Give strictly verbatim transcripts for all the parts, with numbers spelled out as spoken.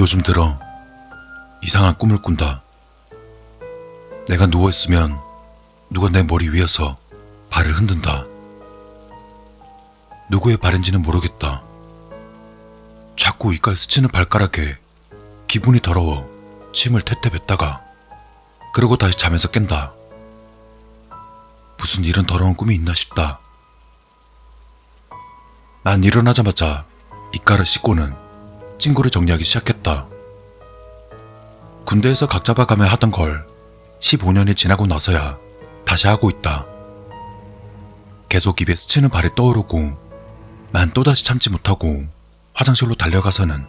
요즘 들어 이상한 꿈을 꾼다. 내가 누워있으면 누가 내 머리 위에서 발을 흔든다. 누구의 발인지는 모르겠다. 자꾸 이빨 스치는 발가락에 기분이 더러워 침을 태태 뱉다가 그러고 다시 잠에서 깬다. 무슨 이런 더러운 꿈이 있나 싶다. 난 일어나자마자 이빨을 씻고는 친구를 정리하기 시작했다. 군대에서 각 잡아가며 하던 걸 십오 년이 지나고 나서야 다시 하고 있다. 계속 입에 스치는 발이 떠오르고 난 또다시 참지 못하고 화장실로 달려가서는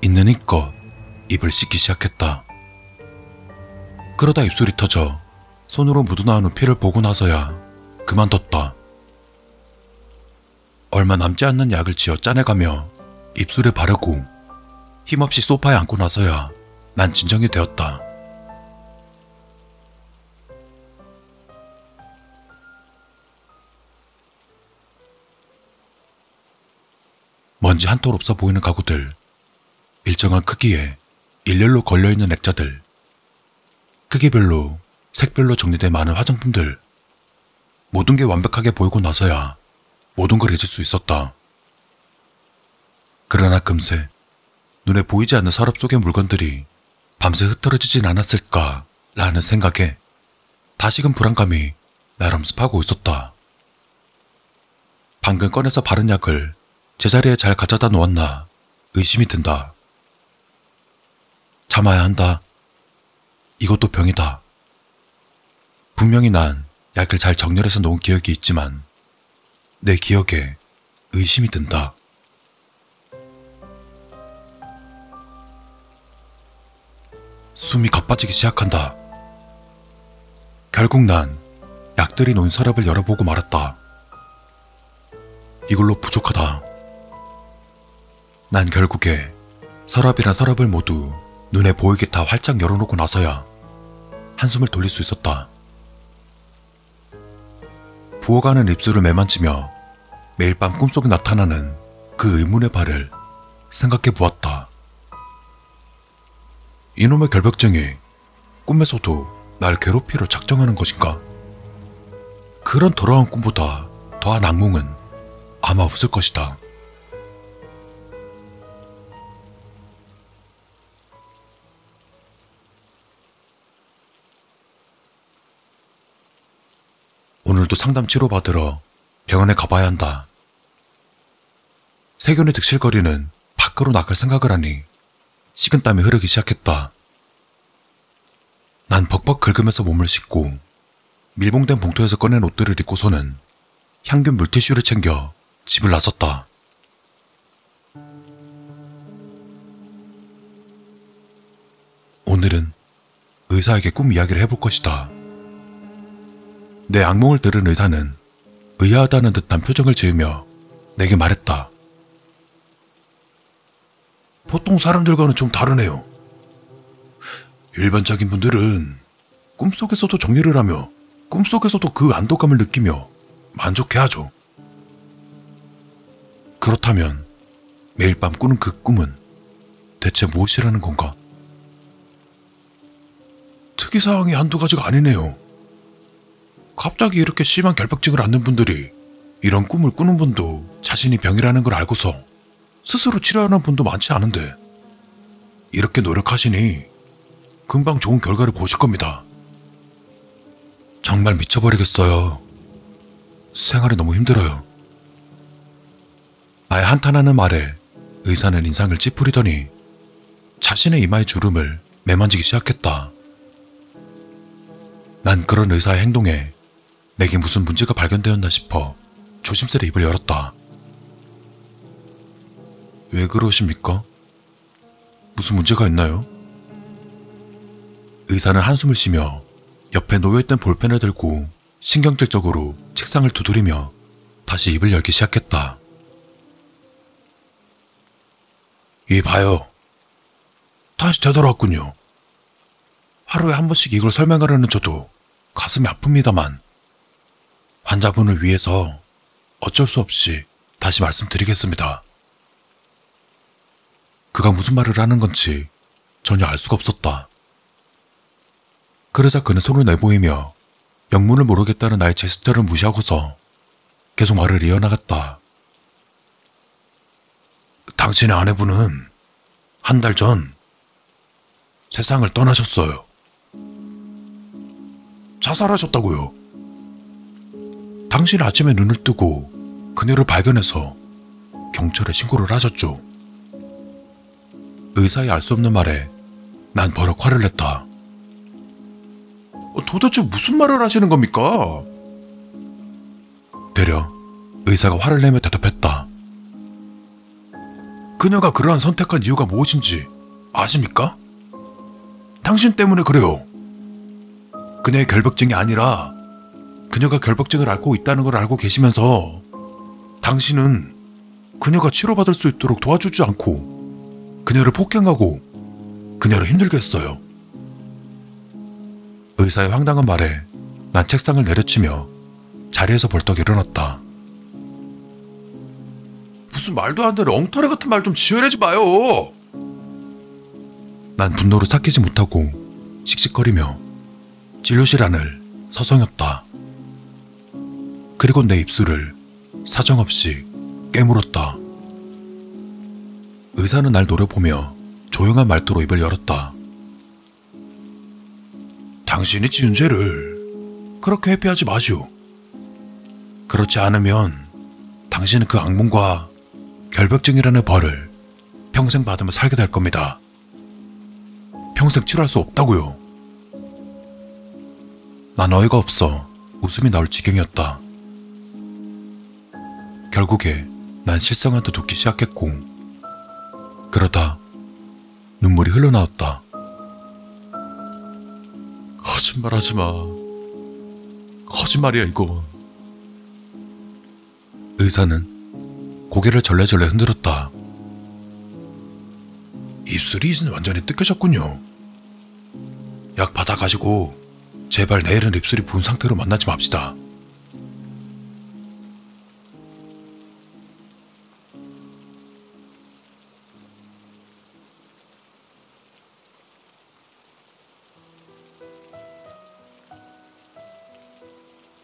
있는 힘껏 입을 씻기 시작했다. 그러다 입술이 터져 손으로 묻어나오는 피를 보고 나서야 그만뒀다. 얼마 남지 않는 약을 지어 짜내가며 입술에 바르고 힘없이 소파에 앉고 나서야 난 진정이 되었다. 먼지 한톨 없어 보이는 가구들, 일정한 크기에 일렬로 걸려있는 액자들, 크기별로 색별로 정리된 많은 화장품들, 모든 게 완벽하게 보이고 나서야 모든 걸 잊을 수 있었다. 그러나 금세 눈에 보이지 않는 서랍 속의 물건들이 밤새 흐트러지진 않았을까라는 생각에 다시금 불안감이 나름 습하고 있었다. 방금 꺼내서 바른 약을 제자리에 잘 가져다 놓았나 의심이 든다. 참아야 한다. 이것도 병이다. 분명히 난 약을 잘 정렬해서 놓은 기억이 있지만 내 기억에 의심이 든다. 숨이 가빠지기 시작한다. 결국 난 약들이 놓인 서랍을 열어보고 말았다. 이걸로 부족하다. 난 결국에 서랍이란 서랍을 모두 눈에 보이게 다 활짝 열어놓고 나서야 한숨을 돌릴 수 있었다. 부어가는 입술을 매만지며 매일 밤 꿈속에 나타나는 그 의문의 발을 생각해 보았다. 이놈의 결벽증이 꿈에서도 날 괴롭히려 작정하는 것인가? 그런 더러운 꿈보다 더한 악몽은 아마 없을 것이다. 오늘도 상담 치료받으러 병원에 가봐야 한다. 세균이 득실거리는 밖으로 나갈 생각을 하니 식은땀이 흐르기 시작했다. 난 벅벅 긁으면서 몸을 씻고 밀봉된 봉투에서 꺼낸 옷들을 입고서는 향균 물티슈를 챙겨 집을 나섰다. 오늘은 의사에게 꿈 이야기를 해볼 것이다. 내 악몽을 들은 의사는 의아하다는 듯한 표정을 지으며 내게 말했다. 보통 사람들과는 좀 다르네요. 일반적인 분들은 꿈속에서도 정리를 하며 꿈속에서도 그 안도감을 느끼며 만족해하죠. 그렇다면 매일 밤 꾸는 그 꿈은 대체 무엇이라는 건가? 특이사항이 한두 가지가 아니네요. 갑자기 이렇게 심한 결벽증을 앓는 분들이 이런 꿈을 꾸는 분도 자신이 병이라는 걸 알고서 스스로 치료하는 분도 많지 않은데 이렇게 노력하시니 금방 좋은 결과를 보실 겁니다. 정말 미쳐버리겠어요. 생활이 너무 힘들어요. 나의 한탄하는 말에 의사는 인상을 찌푸리더니 자신의 이마의 주름을 매만지기 시작했다. 난 그런 의사의 행동에 내게 무슨 문제가 발견되었나 싶어 조심스레 입을 열었다. 왜 그러십니까? 무슨 문제가 있나요? 의사는 한숨을 쉬며 옆에 놓여있던 볼펜을 들고 신경질적으로 책상을 두드리며 다시 입을 열기 시작했다. 이봐요. 다시 되돌아왔군요. 하루에 한 번씩 이걸 설명하려는 저도 가슴이 아픕니다만 환자분을 위해서 어쩔 수 없이 다시 말씀드리겠습니다. 그가 무슨 말을 하는 건지 전혀 알 수가 없었다. 그러자 그는 손을 내보이며 영문을 모르겠다는 나의 제스처를 무시하고서 계속 말을 이어나갔다. 당신의 아내분은 한 달 전 세상을 떠나셨어요. 자살하셨다고요. 당신이 아침에 눈을 뜨고 그녀를 발견해서 경찰에 신고를 하셨죠. 의사의 알 수 없는 말에 난 버럭 화를 냈다. 도대체 무슨 말을 하시는 겁니까? 되려 의사가 화를 내며 대답했다. 그녀가 그러한 선택한 이유가 무엇인지 아십니까? 당신 때문에 그래요. 그녀의 결벽증이 아니라 그녀가 결벽증을 앓고 있다는 걸 알고 계시면서 당신은 그녀가 치료받을 수 있도록 도와주지 않고 그녀를 폭행하고 그녀를 힘들게 했어요. 의사의 황당한 말에 난 책상을 내려치며 자리에서 벌떡 일어났다. 무슨 말도 안 되는 엉터리 같은 말 좀 지어내지 마요. 난 분노를 삭히지 못하고 씩씩거리며 진료실 안을 서성였다. 그리고 내 입술을 사정없이 깨물었다. 의사는 날 노려보며 조용한 말투로 입을 열었다. 당신이 지은 죄를 그렇게 회피하지 마시오. 그렇지 않으면 당신은 그 악몽과 결벽증이라는 벌을 평생 받으며 살게 될 겁니다. 평생 치료할 수 없다고요. 난 어이가 없어 웃음이 나올 지경이었다. 결국에 난 실성한테 돕기 시작했고 그러다 눈물이 흘러나왔다. 거짓말하지 마. 거짓말이야 이건. 의사는 고개를 절레절레 흔들었다. 입술이 이젠 완전히 뜯겨졌군요. 약 받아가지고 제발 내일은 입술이 부은 상태로 만나지 맙시다.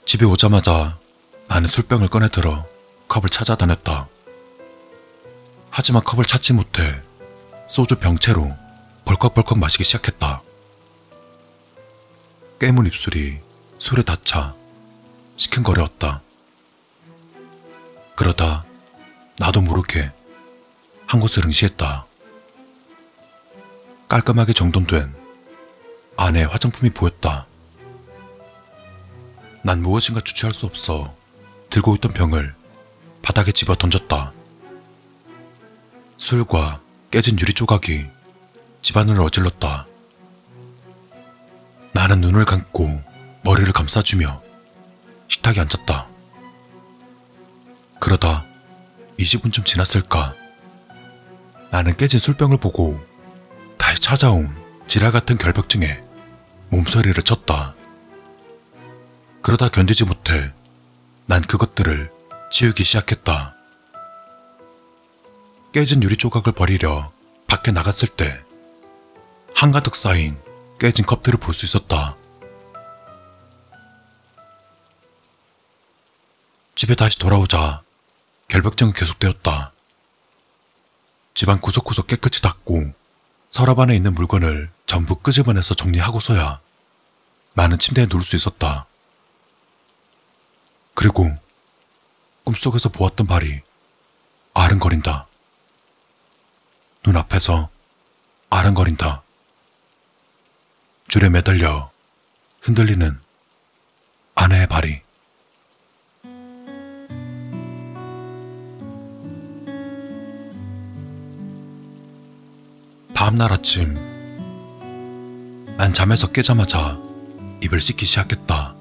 집에 오자마자 나는 술병을 꺼내들어 컵을 찾아다녔다. 하지만 컵을 찾지 못해 소주 병째로 벌컥벌컥 마시기 시작했다. 깨문 입술이 술에 닿자 시큰거려왔다. 그러다 나도 모르게 한 곳을 응시했다. 깔끔하게 정돈된 아내의 화장품이 보였다. 난 무엇인가 주체할 수 없어 들고 있던 병을 바닥에 집어 던졌다. 술과 깨진 유리 조각이 집안을 어질렀다. 나는 눈을 감고 머리를 감싸주며 식탁에 앉았다. 그러다 이십 분쯤 지났을까. 나는 깨진 술병을 보고 다시 찾아온 지랄 같은 결벽증에 몸서리를 쳤다. 그러다 견디지 못해 난 그것들을 치우기 시작했다. 깨진 유리 조각을 버리려 밖에 나갔을 때 한가득 쌓인 깨진 컵들을 볼 수 있었다. 집에 다시 돌아오자 결벽증은 계속되었다. 집안 구석구석 깨끗이 닦고 서랍 안에 있는 물건을 전부 끄집어내서 정리하고서야 나는 침대에 누울 수 있었다. 그리고 꿈속에서 보았던 발이 아른거린다. 눈앞에서 아른거린다. 줄에 매달려 흔들리는 아내의 발이. 다음날 아침 난 잠에서 깨자마자 입을 씻기 시작했다.